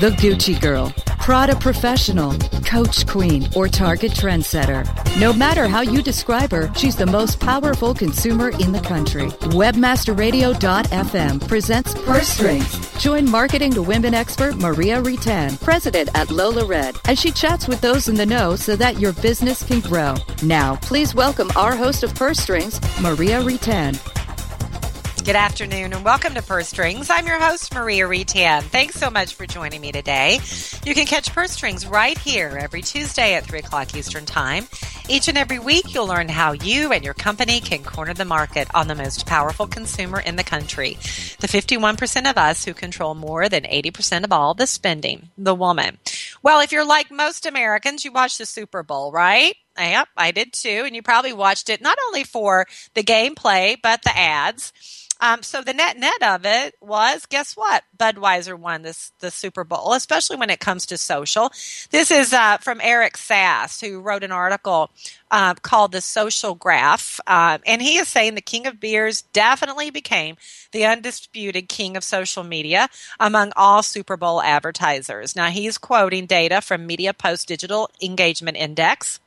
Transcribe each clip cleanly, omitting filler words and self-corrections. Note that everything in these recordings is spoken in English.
The Gucci Girl, Prada Professional, Coach Queen, or Target Trendsetter. No matter how you describe her, she's the most powerful consumer in the country. WebmasterRadio.fm presents Purse Strings. Join marketing to women expert Maria Rittan, president at Lola Red, as she chats with those in the know so that your business can grow. Now, please welcome our host of Purse Strings, Maria Rittan. Good afternoon and welcome to Purse Strings. I'm your host, Maria Rittan. Thanks so much for joining me today. You can catch Purse Strings right here every Tuesday at 3 o'clock Eastern Time. Each and every week, you'll learn how you and your company can corner the market on the most powerful consumer in the country, the 51% of us who control more than 80% of all the spending, the woman. Well, if you're like most Americans, you watch the Super Bowl, right? Yep, I did too. And you probably watched it not only for the gameplay, but the ads. So the net of it was, guess what? Budweiser won the Super Bowl, especially when it comes to social. This is from Eric Sass, who wrote an article called The Social Graph. And he is saying the king of beers definitely became the undisputed king of social media among all Super Bowl advertisers. Now, he's quoting data from Media Post Digital Engagement Index.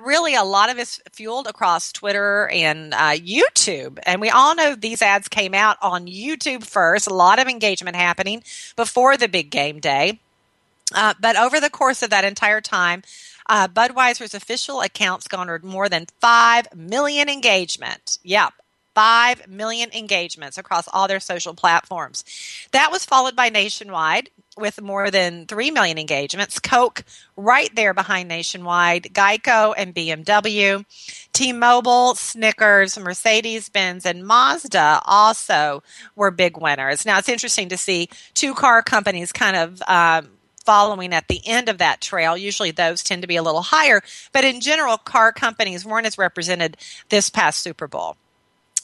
Really, a lot of it's fueled across Twitter and YouTube. And we all know these ads came out on YouTube first. A lot of engagement happening before the big game day. But over the course of that entire time, Budweiser's official accounts garnered more than 5 million engagements. Yep. 5 million engagements across all their social platforms. That was followed by Nationwide with more than 3 million engagements. Coke right there behind Nationwide, Geico and BMW, T-Mobile, Snickers, Mercedes-Benz, and Mazda also were big winners. Now, it's interesting to see two car companies kind of following at the end of that trail. Usually those tend to be a little higher, but in general, car companies weren't as represented this past Super Bowl.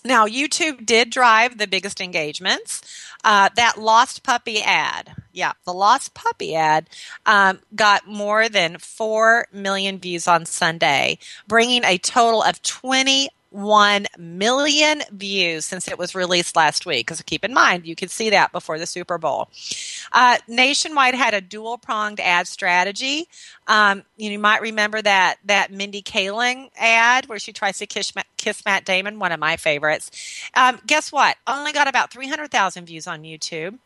Now, YouTube did drive the biggest engagements. That lost puppy ad, the lost puppy ad got more than 4 million views on Sunday, bringing a total of 21 million views since it was released last week. Because keep in mind, you could see that before the Super Bowl. Nationwide had a dual-pronged ad strategy. You might remember that Mindy Kaling ad where she tries to kiss Matt Damon, one of my favorites. Guess what? Only got about 300,000 views on YouTube.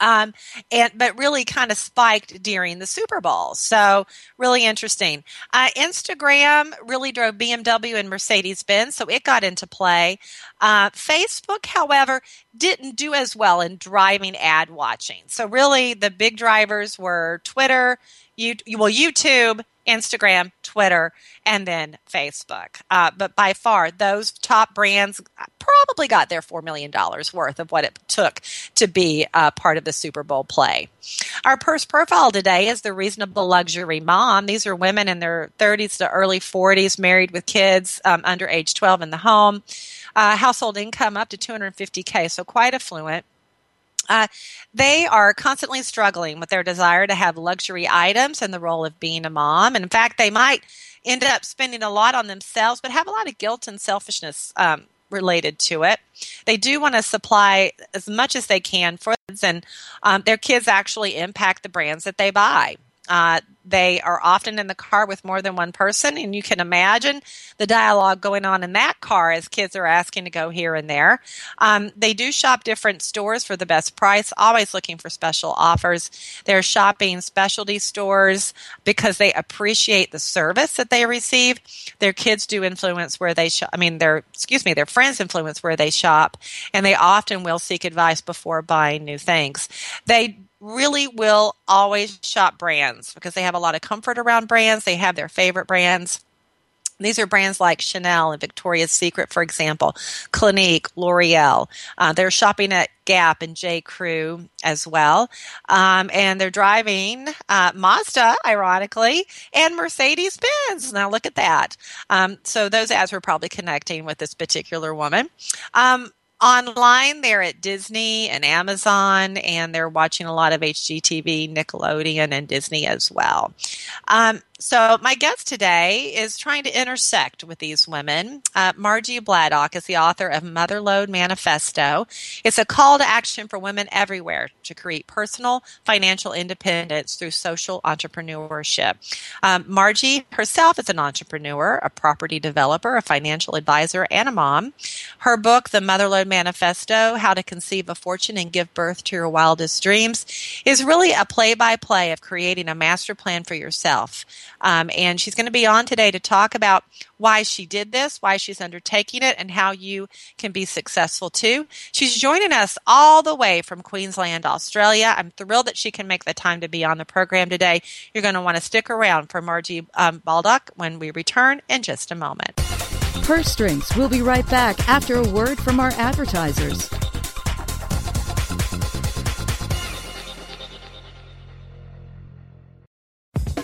But really kind of spiked during the Super Bowl. So really interesting. Instagram really drove BMW and Mercedes-Benz, so it got into play. Facebook, however, didn't do as well in driving ad watching. So really the big drivers were Twitter, YouTube, Instagram, Twitter, and then Facebook. But by far, those top brands probably got their $4 million worth of what it took to be part of the Super Bowl play. Our Purse Profile today is the Reasonable Luxury Mom. These are women in their 30s to early 40s, married with kids under age 12 in the home. Household income up to $250K, so quite affluent. They are constantly struggling with their desire to have luxury items and the role of being a mom. And in fact, they might end up spending a lot on themselves, but have a lot of guilt and selfishness related to it. They do want to supply as much as they can for kids, and their kids actually impact the brands that they buy. They are often in the car with more than one person, and you can imagine the dialogue going on in that car as kids are asking to go here and there. They do shop different stores for the best price, always looking for special offers. They're shopping specialty stores because they appreciate the service that they receive. Their kids do influence where they shop. I mean, their friends influence where they shop, and they often will seek advice before buying new things. They really will always shop brands because they have a lot of comfort around brands. They have their favorite brands. These are brands like Chanel and Victoria's Secret, for example, Clinique, L'Oreal. They're shopping at Gap and J Crew as well. And they're driving Mazda, ironically, and Mercedes-Benz. Now look at that. So those ads were probably connecting with this particular woman. online, they're at Disney and Amazon, and they're watching a lot of HGTV, Nickelodeon, and Disney as well. So my guest today is trying to intersect with these women. Margie Baldock is the author of Motherlode Manifesto. It's a call to action for women everywhere to create personal financial independence through social entrepreneurship. Margie herself is an entrepreneur, a property developer, a financial advisor, and a mom. Her book, The Motherlode Manifesto, How to Conceive a Fortune and Give Birth to Your Wildest Dreams, is really a play-by-play of creating a master plan for yourself. And she's going to be on today to talk about why she did this, why she's undertaking it, and how you can be successful too. She's joining us all the way from Queensland, Australia. I'm thrilled that she can make the time to be on the program today. You're going to want to stick around for Margie Baldock when we return in just a moment. Purse Strings. We'll be right back after a word from our advertisers.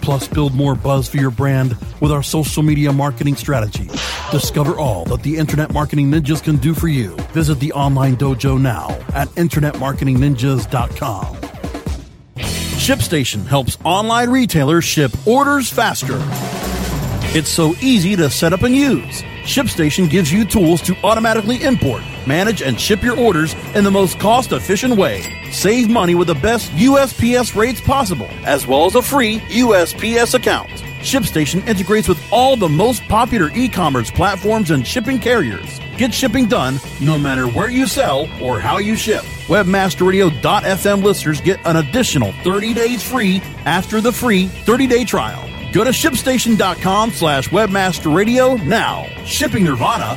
Plus, build more buzz for your brand with our social media marketing strategy. Discover all that the Internet Marketing Ninjas can do for you. Visit the online dojo now at InternetMarketingNinjas.com. ShipStation helps online retailers ship orders faster. It's so easy to set up and use. ShipStation gives you tools to automatically import, manage, and ship your orders in the most cost-efficient way. Save money with the best USPS rates possible, as well as a free USPS account. ShipStation integrates with all the most popular e-commerce platforms and shipping carriers. Get shipping done no matter where you sell or how you ship. WebmasterRadio.fm listeners get an additional 30 days free after the free 30-day trial. Go to ShipStation.com/WebmasterRadio now. Shipping Nirvana.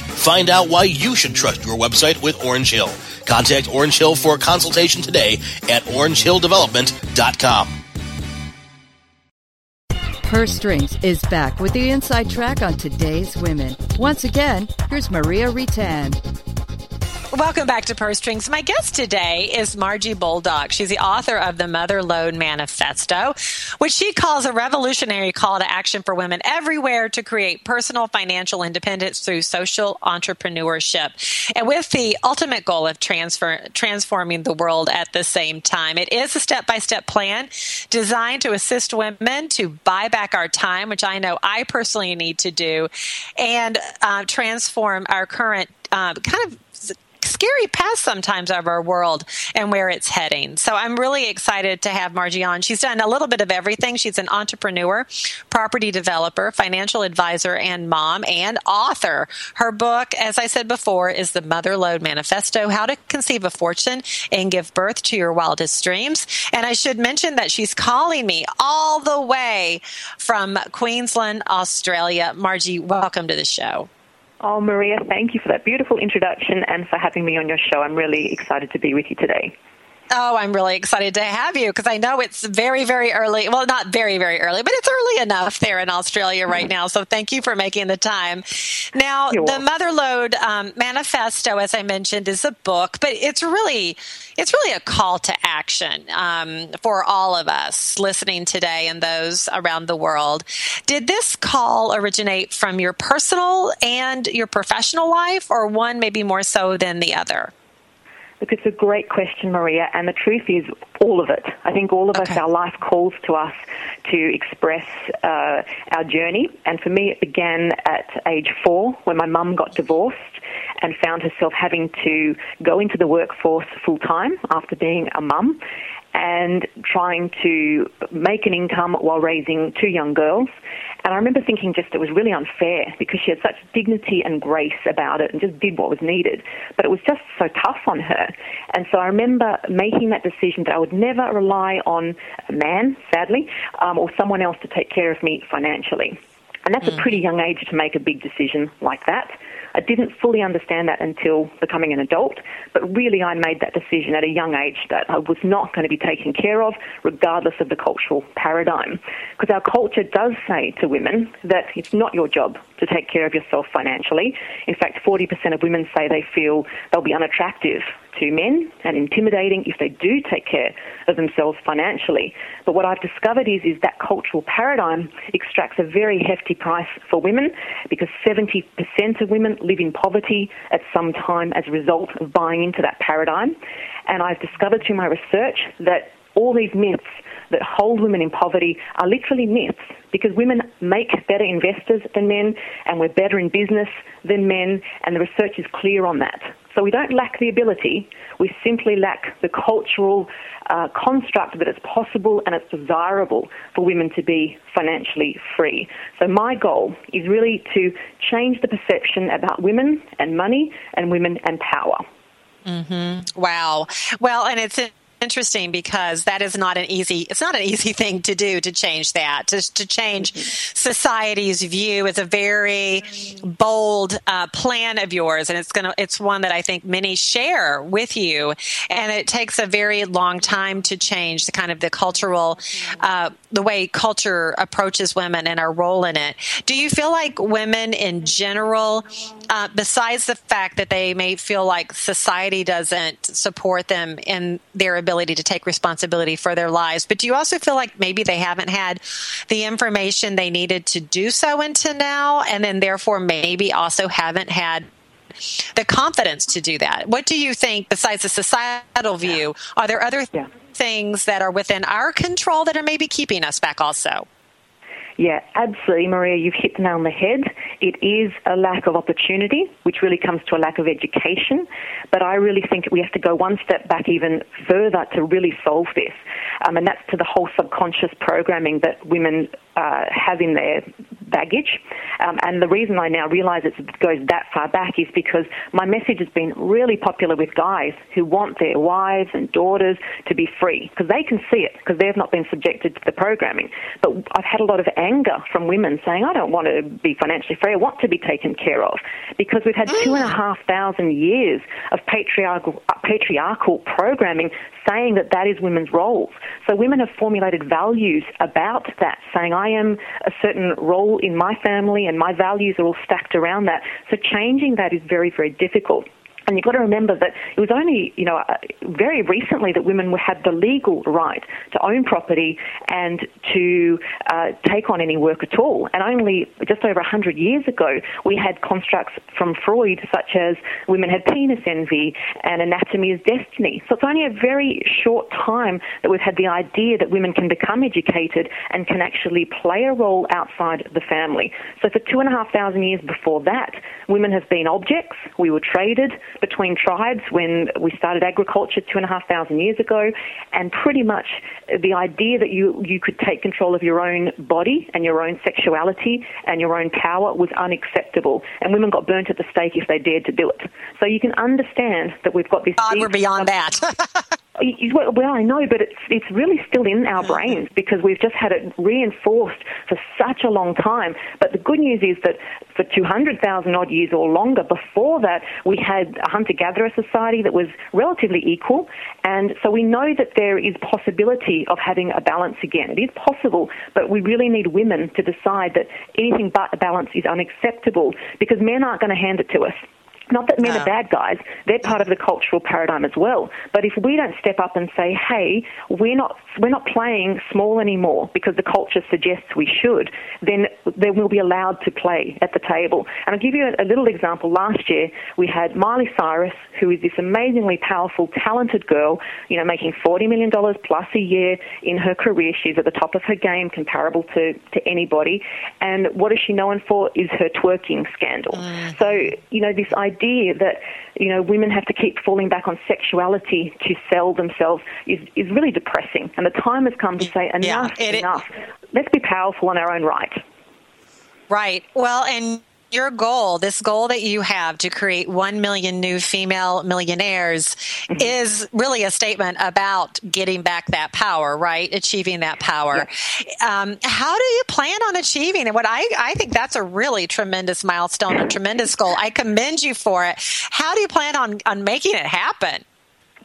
Find out why you should trust your website with Orange Hill. Contact Orange Hill for a consultation today at orangehilldevelopment.com. Purse Strings is back with the inside track on today's women. Once again, here's Maria Rittan. Welcome back to Purse Strings. My guest today is Margie Baldock. She's the author of the Motherlode Manifesto, which she calls a revolutionary call to action for women everywhere to create personal financial independence through social entrepreneurship, and with the ultimate goal of transforming the world at the same time. It is a step-by-step plan designed to assist women to buy back our time, which I know I personally need to do, and transform our current kind of scary past sometimes of our world and where it's heading. So I'm really excited to have Margie on. She's done a little bit of everything. She's an entrepreneur, property developer, financial advisor, and mom, and author. Her book, as I said before, is The Motherlode Manifesto, How to Conceive a Fortune and Give Birth to Your Wildest Dreams. And I should mention that she's calling me all the way from Queensland, Australia. Margie, welcome to the show. Oh, Maria, thank you for that beautiful introduction and for having me on your show. I'm really excited to be with you today. Oh, I'm really excited to have you because I know it's very, very early. Well, not very, very early, but it's early enough there in Australia right now. So thank you for making the time. Now, the Motherlode Manifesto, as I mentioned, is a book, but it's really a call to action for all of us listening today and those around the world. Did this call originate from your personal and your professional life, or one maybe more so than the other? Look, it's a great question, Maria, and the truth is all of it. I think all of us, our life calls to us to express our journey. And for me, it began at age 4 when my mum got divorced and found herself having to go into the workforce full-time after being a mum. and trying to make an income while raising two young girls. And I remember thinking just it was really unfair because she had such dignity and grace about it and just did what was needed. But it was just so tough on her. And so I remember making that decision that I would never rely on a man, sadly, or someone else to take care of me financially. And that's a pretty young age to make a big decision like that. I didn't fully understand that until becoming an adult, but really I made that decision at a young age that I was not going to be taken care of regardless of the cultural paradigm. Because our culture does say to women that it's not your job to take care of yourself financially. In fact, 40% of women say they feel they'll be unattractive to men and intimidating if they do take care of themselves financially. But what I've discovered is that cultural paradigm extracts a very hefty price for women because 70% of women live in poverty at some time as a result of buying into that paradigm. And I've discovered through my research that all these myths that hold women in poverty are literally myths because women make better investors than men and we're better in business than men, and the research is clear on that. So we don't lack the ability, we simply lack the cultural construct that it's possible and it's desirable for women to be financially free. So my goal is really to change the perception about women and money and women and power. Mm-hmm. Wow. Well, and it's interesting because that is not an easy, it's not an easy thing to do, to change that, to change society's view. Is a very bold plan of yours, and it's one that I think many share with you, and it takes a very long time to change the kind of the cultural, the way culture approaches women and our role in it. Do you feel like women in general, besides the fact that they may feel like society doesn't support them in their ability to take responsibility for their lives, but do you also feel like maybe they haven't had the information they needed to do so until now, and then therefore maybe also haven't had the confidence to do that? What do you think, besides the societal view, are there other things that are within our control that are maybe keeping us back also? Yeah, absolutely, Maria. You've hit the nail on the head. It is a lack of opportunity, which really comes to a lack of education. But I really think we have to go one step back even further to really solve this. And that's to the whole subconscious programming that women have in their baggage. And the reason I now realize it goes that far back is because my message has been really popular with guys who want their wives and daughters to be free because they can see it because they've not been subjected to the programming. But I've had a lot of anger from women saying, I don't want to be financially free, I want to be taken care of, because we've had 2,500 years of patriarchal programming saying that that is women's roles. So women have formulated values about that, saying I am a certain role in my family and my values are all stacked around that. So changing that is very, very difficult. And you've got to remember that it was only, very recently that women had the legal right to own property and to take on any work at all. And only just over 100 years ago, we had constructs from Freud such as women had penis envy and anatomy is destiny. So it's only a very short time that we've had the idea that women can become educated and can actually play a role outside the family. So for 2,500 years before that, women have been objects. We were traded between tribes when we started agriculture 2,500 years ago, and pretty much the idea that you could take control of your own body and your own sexuality and your own power was unacceptable, and women got burnt at the stake if they dared to do it. So you can understand that we've got this... God, we're beyond that. Well, I know, but it's really still in our brains because we've just had it reinforced for such a long time. But the good news is that for 200,000 odd years or longer before that, we had a hunter-gatherer society that was relatively equal. And so we know that there is possibility of having a balance again. It is possible, but we really need women to decide that anything but a balance is unacceptable because men aren't going to hand it to us. Not that men are bad guys, they're part of the cultural paradigm as well. But if we don't step up and say, hey, we're not playing small anymore because the culture suggests we should, then we'll be allowed to play at the table. And I'll give you a little example. Last year, we had Miley Cyrus, who is this amazingly powerful, talented girl, making $40 million plus a year in her career. She's at the top of her game, comparable to anybody. And what is she known for is her twerking scandal. So, this idea idea that, you know, women have to keep falling back on sexuality to sell themselves is really depressing. And the time has come to say, enough. Let's be powerful in our own right. Right. Well, and your goal, this goal that you have to create 1 million new female millionaires mm-hmm. is really a statement about getting back that power, right? Achieving that power. Yeah. How do you plan on achieving it? I think that's a really tremendous milestone, a tremendous goal. I commend you for it. How do you plan on making it happen?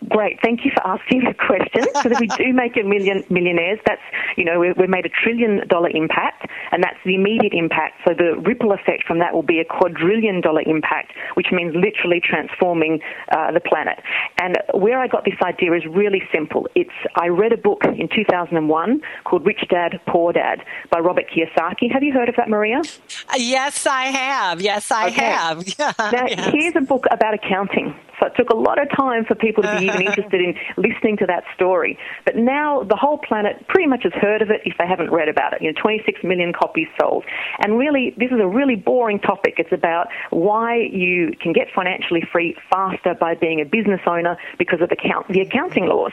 Great. Thank you for asking the question. So that we do make millionaires, that's, you know, we've made $1 trillion impact, and that's the immediate impact. So the ripple effect from that will be $1 quadrillion impact, which means literally transforming the planet. And where I got this idea is really simple. I read a book in 2001 called Rich Dad, Poor Dad by Robert Kiyosaki. Have you heard of that, Maria? Yes, I have. Yes, I have. Yeah. Now, Here's a book about accounting. So it took a lot of time for people to be even interested in listening to that story. But now the whole planet pretty much has heard of it if they haven't read about it. You know, 26 million copies sold. And really, this is a really boring topic. It's about why you can get financially free faster by being a business owner because of the accounting laws.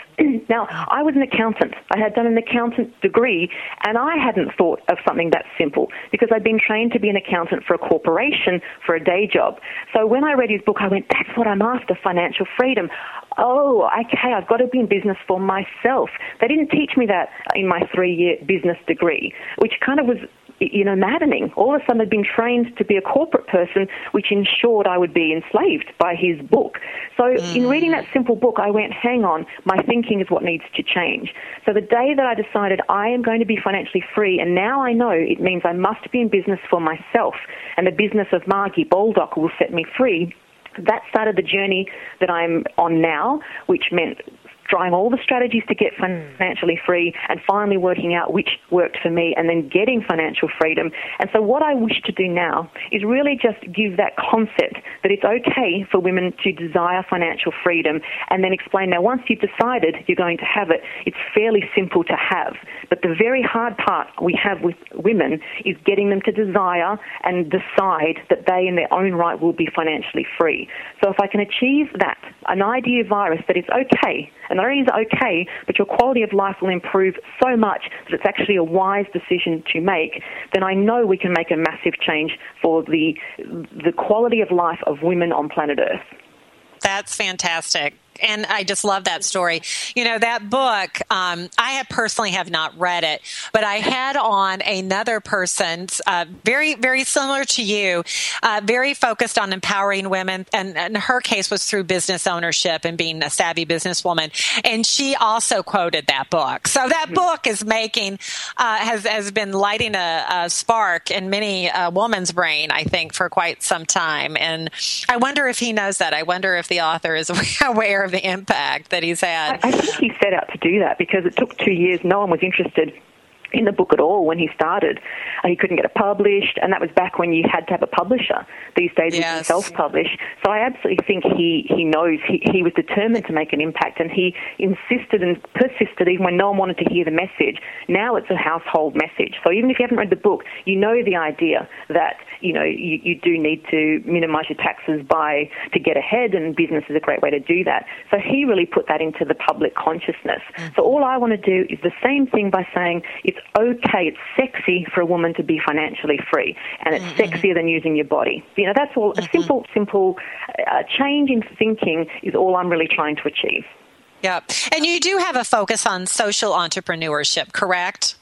Now, I was an accountant. I had done an accountant degree, and I hadn't thought of something that simple because I'd been trained to be an accountant for a corporation for a day job. So when I read his book, I went, that's what I'm after. Financial freedom. Oh, okay, I've got to be in business for myself. They didn't teach me that in my 3-year business degree, which kind of was, you know, maddening. All of a sudden I'd been trained to be a corporate person, which ensured I would be enslaved by his book. So in reading that simple book, I went, hang on, my thinking is what needs to change. So the day that I decided I am going to be financially free, and now I know it means I must be in business for myself, and the business of Margie Baldock will set me free, that started the journey that I'm on now, which meant trying all the strategies to get financially free and finally working out which worked for me and then getting financial freedom. And so what I wish to do now is really just give that concept that it's okay for women to desire financial freedom and then explain, now once you've decided you're going to have it, it's fairly simple to have. But the very hard part we have with women is getting them to desire and decide that they in their own right will be financially free. So if I can achieve that, an idea virus that it's okay, and not only is it okay, but your quality of life will improve so much that it's actually a wise decision to make, then I know we can make a massive change for the quality of life of women on planet Earth. That's fantastic. And I just love that story. You know, that book, I personally have not read it, but I had on another person, very, very similar to you, very focused on empowering women. And her case was through business ownership and being a savvy businesswoman. And she also quoted that book. So that book is making, has been lighting a spark in many woman's brain, I think, for quite some time. And I wonder if he knows that. I wonder if the author is aware of the impact that he's had. I think he set out to do that because it took 2 years. No one was interested in the book at all when he started. He couldn't get it published, and that was back when you had to have a publisher. These days, you can self-publish. So I absolutely think he knows. He was determined to make an impact, and he insisted and persisted even when no one wanted to hear the message. Now it's a household message. So even if you haven't read the book, you know the idea that, you know, you do need to minimize your taxes to get ahead, and business is a great way to do that. So he really put that into the public consciousness. So all I want to do is the same thing by saying it's okay, it's sexy for a woman to be financially free, and it's sexier than using your body. You know, that's all. A simple change in thinking is all I'm really trying to achieve. Yeah. And you do have a focus on social entrepreneurship, correct?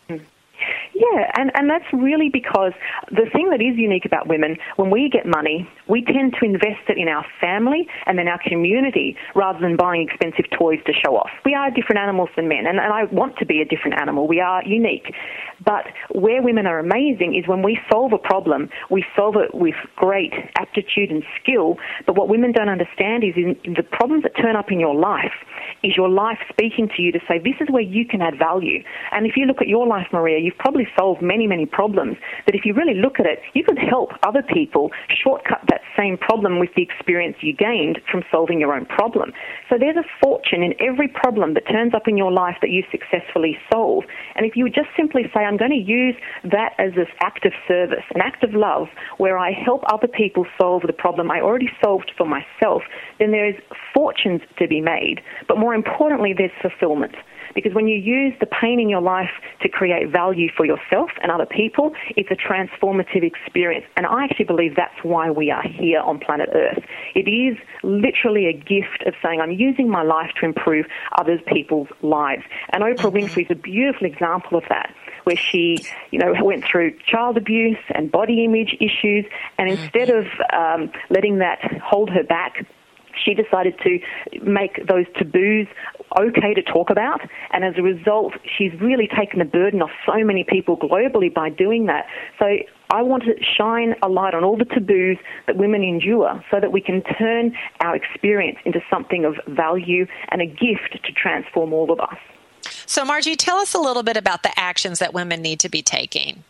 Yeah, and that's really because the thing that is unique about women, when we get money, we tend to invest it in our family and then our community rather than buying expensive toys to show off. We are different animals than men, and I want to be a different animal. We are unique. But where women are amazing is when we solve a problem, we solve it with great aptitude and skill, but what women don't understand is in the problems that turn up in your life is your life speaking to you to say, this is where you can add value. And if you look at your life, Maria, you've probably solve many, many problems. But if you really look at it, you could help other people shortcut that same problem with the experience you gained from solving your own problem. So there's a fortune in every problem that turns up in your life that you successfully solve. And if you would just simply say, I'm going to use that as this act of service, an act of love, where I help other people solve the problem I already solved for myself, then there is fortunes to be made. But more importantly, there's fulfillment. Because when you use the pain in your life to create value for yourself and other people, it's a transformative experience. And I actually believe that's why we are here on planet Earth. It is literally a gift of saying, I'm using my life to improve other people's lives. And Oprah Winfrey is a beautiful example of that, where she, you know, went through child abuse and body image issues. And instead of letting that hold her back, she decided to make those taboos okay to talk about, and as a result, she's really taken the burden off so many people globally by doing that. So I want to shine a light on all the taboos that women endure so that we can turn our experience into something of value and a gift to transform all of us. So, Margie, tell us a little bit about the actions that women need to be taking.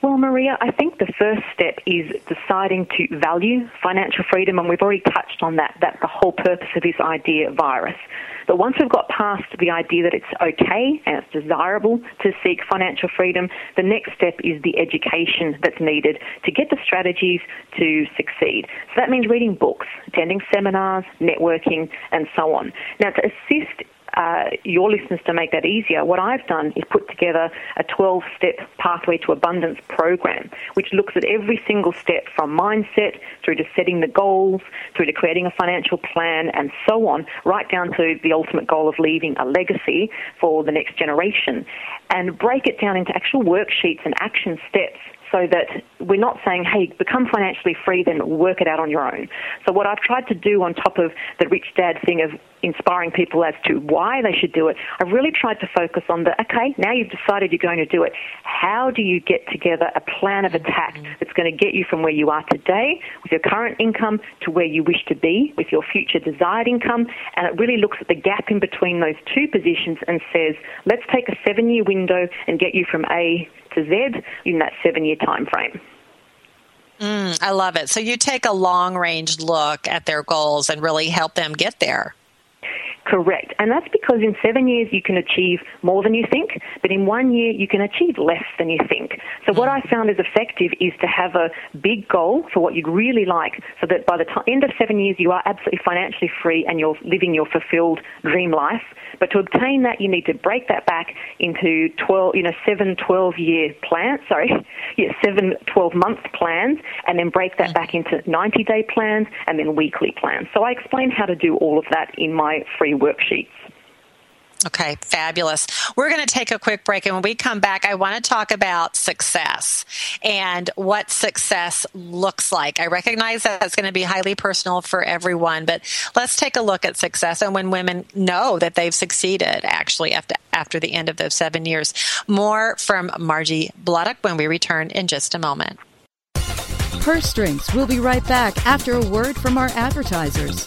Well, Maria, I think the first step is deciding to value financial freedom, and we've already touched on that, that's the whole purpose of this idea virus. But once we've got past the idea that it's okay and it's desirable to seek financial freedom, the next step is the education that's needed to get the strategies to succeed. So that means reading books, attending seminars, networking, and so on. Now, to assist your listeners to make that easier, what I've done is put together a 12-step pathway to abundance program, which looks at every single step from mindset through to setting the goals, through to creating a financial plan and so on, right down to the ultimate goal of leaving a legacy for the next generation, and break it down into actual worksheets and action steps, so that we're not saying, hey, become financially free, then work it out on your own. So what I've tried to do on top of the rich dad thing of inspiring people as to why they should do it, I've really tried to focus on the, okay, now you've decided you're going to do it. How do you get together a plan of attack that's going to get you from where you are today with your current income to where you wish to be with your future desired income? And it really looks at the gap in between those two positions and says, let's take a 7-year window and get you from A to Z in that 7-year time frame. I love it. So you take a long-range look at their goals and really help them get there. Correct. And that's because in 7 years you can achieve more than you think, but in 1 year you can achieve less than you think. So what I found is effective is to have a big goal for what you'd really like so that by the end of 7 years you are absolutely financially free and you're living your fulfilled dream life. But to obtain that, you need to break that back into 7 12-month plans, and then break that back into 90-day plans and then weekly plans. So I explain how to do all of that in my free worksheets. Okay, fabulous. We're going to take a quick break, and when we come back, I want to talk about success and what success looks like. I recognize that it's going to be highly personal for everyone, but let's take a look at success and when women know that they've succeeded, actually, after the end of those 7 years. More from Margie Baldock when we return in just a moment. Purse Strings. We'll be right back after a word from our advertisers.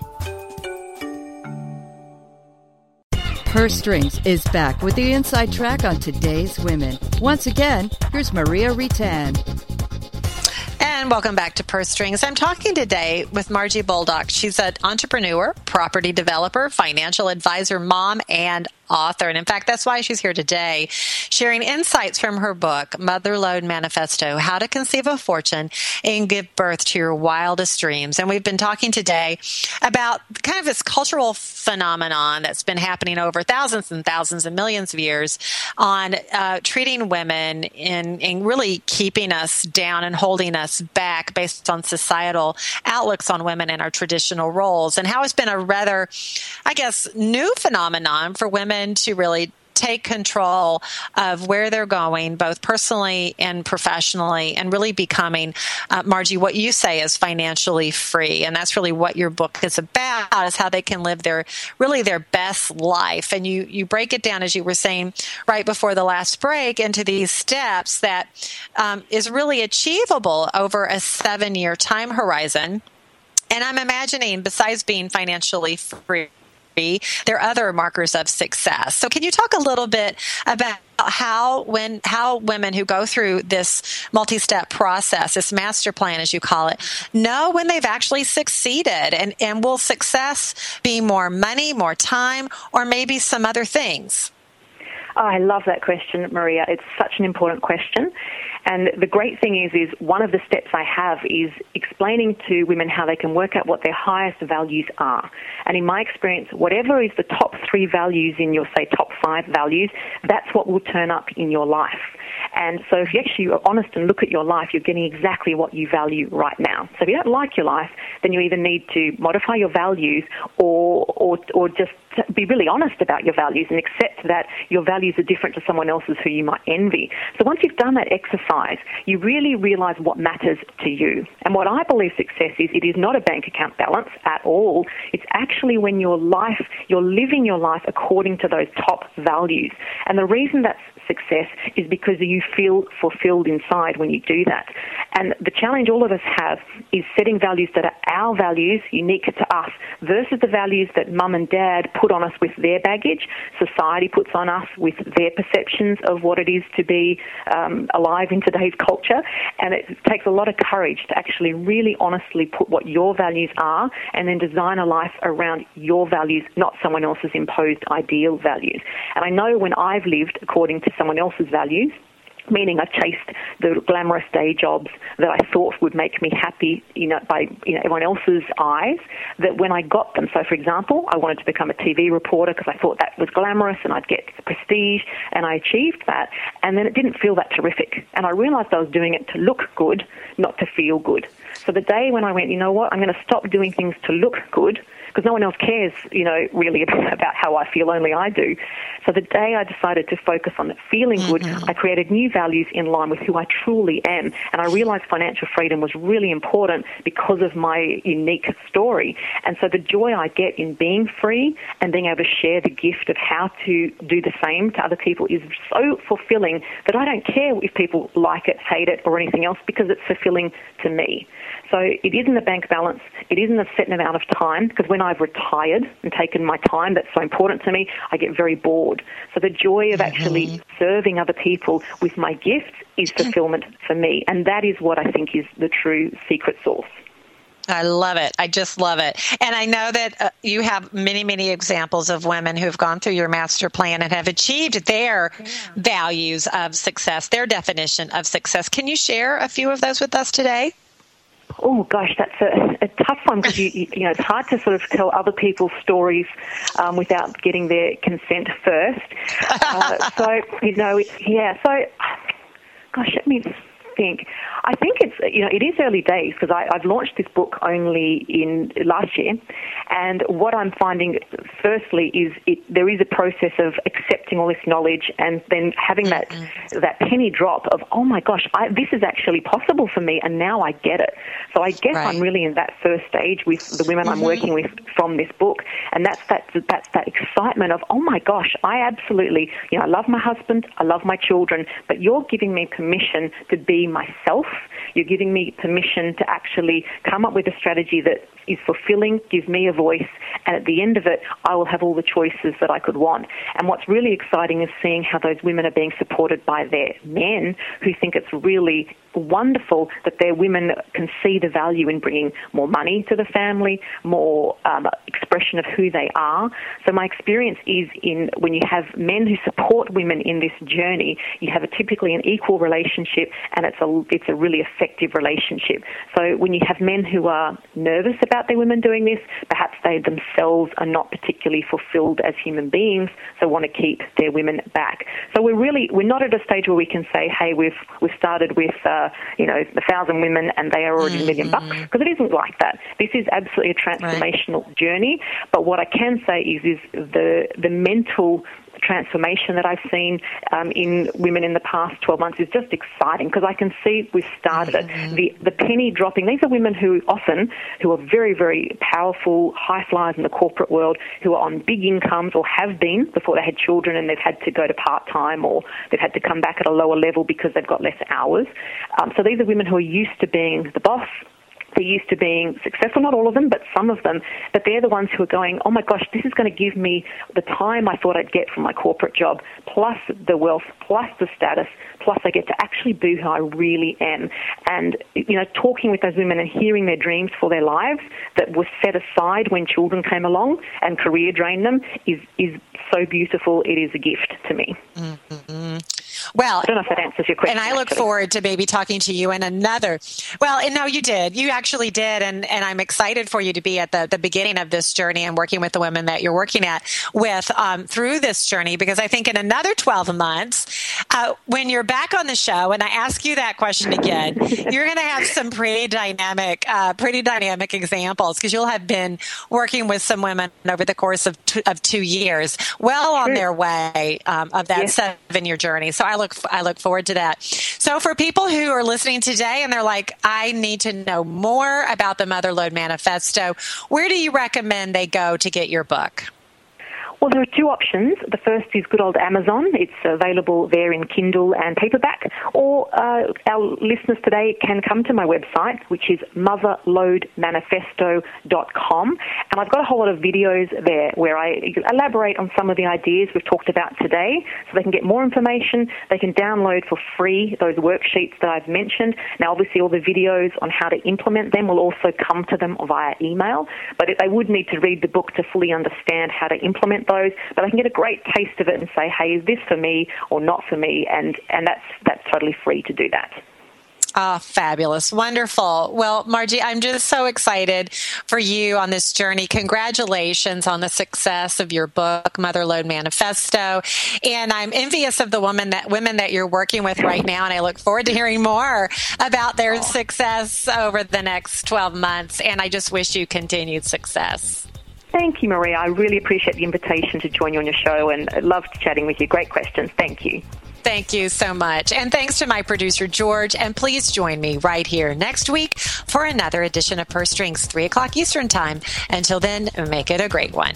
Purse Strings is back with the inside track on today's women. Once again, here's Maria Rittan. And welcome back to Purse Strings. I'm talking today with Margie Baldock. She's an entrepreneur, property developer, financial advisor, mom, and author. And in fact, that's why she's here today, sharing insights from her book, Motherlode Manifesto, How to Conceive a Fortune and Give Birth to Your Wildest Dreams. And we've been talking today about kind of this cultural phenomenon that's been happening over thousands and thousands and millions of years on treating women and really keeping us down and holding us back based on societal outlooks on women and our traditional roles, and how it's been a rather, I guess, new phenomenon for women to really take control of where they're going, both personally and professionally, and really becoming, Margie, what you say is financially free. And that's really what your book is about, is how they can live their best life. And you break it down, as you were saying right before the last break, into these steps that is really achievable over a 7-year time horizon. And I'm imagining, besides being financially free, there are other markers of success. So can you talk a little bit about how women who go through this multi-step process, this master plan, as you call it, know when they've actually succeeded? And will success be more money, more time, or maybe some other things? Oh, I love that question, Maria. It's such an important question. And the great thing is one of the steps I have is explaining to women how they can work out what their highest values are. And in my experience, whatever is the top 3 values in your, say, top 5 values, that's what will turn up in your life. And so if you actually are honest and look at your life, you're getting exactly what you value right now. So if you don't like your life, then you either need to modify your values or just be really honest about your values and accept that your values are different to someone else's who you might envy. So once you've done that exercise, you really realize what matters to you. And what I believe success is, it is not a bank account balance at all. It's actually when you're living your life according to those top values. And the reason that's success is because you feel fulfilled inside when you do that. And the challenge all of us have is setting values that are our values, unique to us, versus the values that mum and dad put on us with their baggage, society puts on us with their perceptions of what it is to be alive in today's culture. And it takes a lot of courage to actually really honestly put what your values are and then design a life around your values, not someone else's imposed ideal values. And I know when I've lived according to someone else's values, meaning I chased the glamorous day jobs that I thought would make me happy, by everyone else's eyes, that when I got them. So, for example, I wanted to become a TV reporter because I thought that was glamorous and I'd get prestige, and I achieved that, and then it didn't feel that terrific. And I realized I was doing it to look good, not to feel good. So the day when I went, you know what, I'm going to stop doing things to look good, because no one else cares, really about how I feel, only I do. So the day I decided to focus on feeling good, I created new values in line with who I truly am. And I realized financial freedom was really important because of my unique story. And so the joy I get in being free and being able to share the gift of how to do the same to other people is so fulfilling that I don't care if people like it, hate it, or anything else, because it's fulfilling to me. So it isn't a bank balance. It isn't a set amount of time, because when I've retired and taken my time that's so important to me, I get very bored. So the joy of actually serving other people with my gifts is fulfillment for me. And that is what I think is the true secret sauce. I love it. I just love it. And I know that you have many, many examples of women who've gone through your master plan and have achieved their values of success, their definition of success. Can you share a few of those with us today? Oh, gosh, that's a tough one, because it's hard to sort of tell other people's stories without getting their consent first. So, gosh, let me think? I think it's, you know, it is early days because I've launched this book only in last year, and what I'm finding firstly is there is a process of accepting all this knowledge and then having that penny drop of, oh my gosh, this is actually possible for me, and now I get it. So I guess I'm really in that first stage with the women I'm working with from this book, and that's that excitement of, oh my gosh, I absolutely, you know, I love my husband, I love my children, but you're giving me permission to be myself. You're giving me permission to actually come up with a strategy that is fulfilling, give me a voice, and at the end of it, I will have all the choices that I could want. And what's really exciting is seeing how those women are being supported by their men who think it's really wonderful that their women can see the value in bringing more money to the family, more expression of who they are. So my experience is when you have men who support women in this journey, you have typically an equal relationship, and it's a really effective relationship. So when you have men who are nervous about their women doing this, perhaps they themselves are not particularly fulfilled as human beings, so want to keep their women back. So we're not at a stage where we can say, hey, we've started with you know, 1,000 women and they are already $1 million bucks, because it isn't like that. This is absolutely a transformational journey. But what I can say is the mental transformation that I've seen in women in the past 12 months is just exciting, because I can see we've started it. The penny dropping. These are women who are very, very powerful, high flyers in the corporate world, who are on big incomes or have been before they had children, and they've had to go to part-time or they've had to come back at a lower level because they've got less hours. So these are women who are used to being the boss. They're used to being successful, not all of them, but some of them. But they're the ones who are going, oh my gosh, this is going to give me the time I thought I'd get from my corporate job, plus the wealth, plus the status, plus I get to actually be who I really am. And, you know, talking with those women and hearing their dreams for their lives that were set aside when children came along and career drained them is so beautiful. It is a gift to me. Mm-hmm. Well, I don't know if that answers your question. And I look forward to maybe talking to you in another. Well, and no, you did. You actually did. And I'm excited for you to be at the beginning of this journey and working with the women that you're working with through this journey, because I think in another 12 months, when you're back on the show and I ask you that question again, you're going to have some pretty dynamic examples, because you'll have been working with some women over the course of 2 years, well on their way of that 7-year journey. So I look forward to that. So for people who are listening today and they're like, I need to know more about the Motherlode Manifesto, where do you recommend they go to get your book? Well, there are two options. The first is good old Amazon. It's available there in Kindle and paperback. Or our listeners today can come to my website, which is motherlodemanifesto.com. And I've got a whole lot of videos there where I elaborate on some of the ideas we've talked about today, so they can get more information. They can download for free those worksheets that I've mentioned. Now, obviously, all the videos on how to implement them will also come to them via email, but they would need to read the book to fully understand how to implement those, but I can get a great taste of it and say, hey, is this for me or not for me? And that's totally free to do that. Ah, oh, fabulous. Wonderful. Well, Margie, I'm just so excited for you on this journey. Congratulations on the success of your book, Motherlode Manifesto. And I'm envious of the women that you're working with right now, and I look forward to hearing more about their success over the next 12 months. And I just wish you continued success. Thank you, Maria. I really appreciate the invitation to join you on your show, and I loved chatting with you. Great questions. Thank you. Thank you so much. And thanks to my producer, George. And please join me right here next week for another edition of Purse Strings, 3 o'clock Eastern Time. Until then, make it a great one.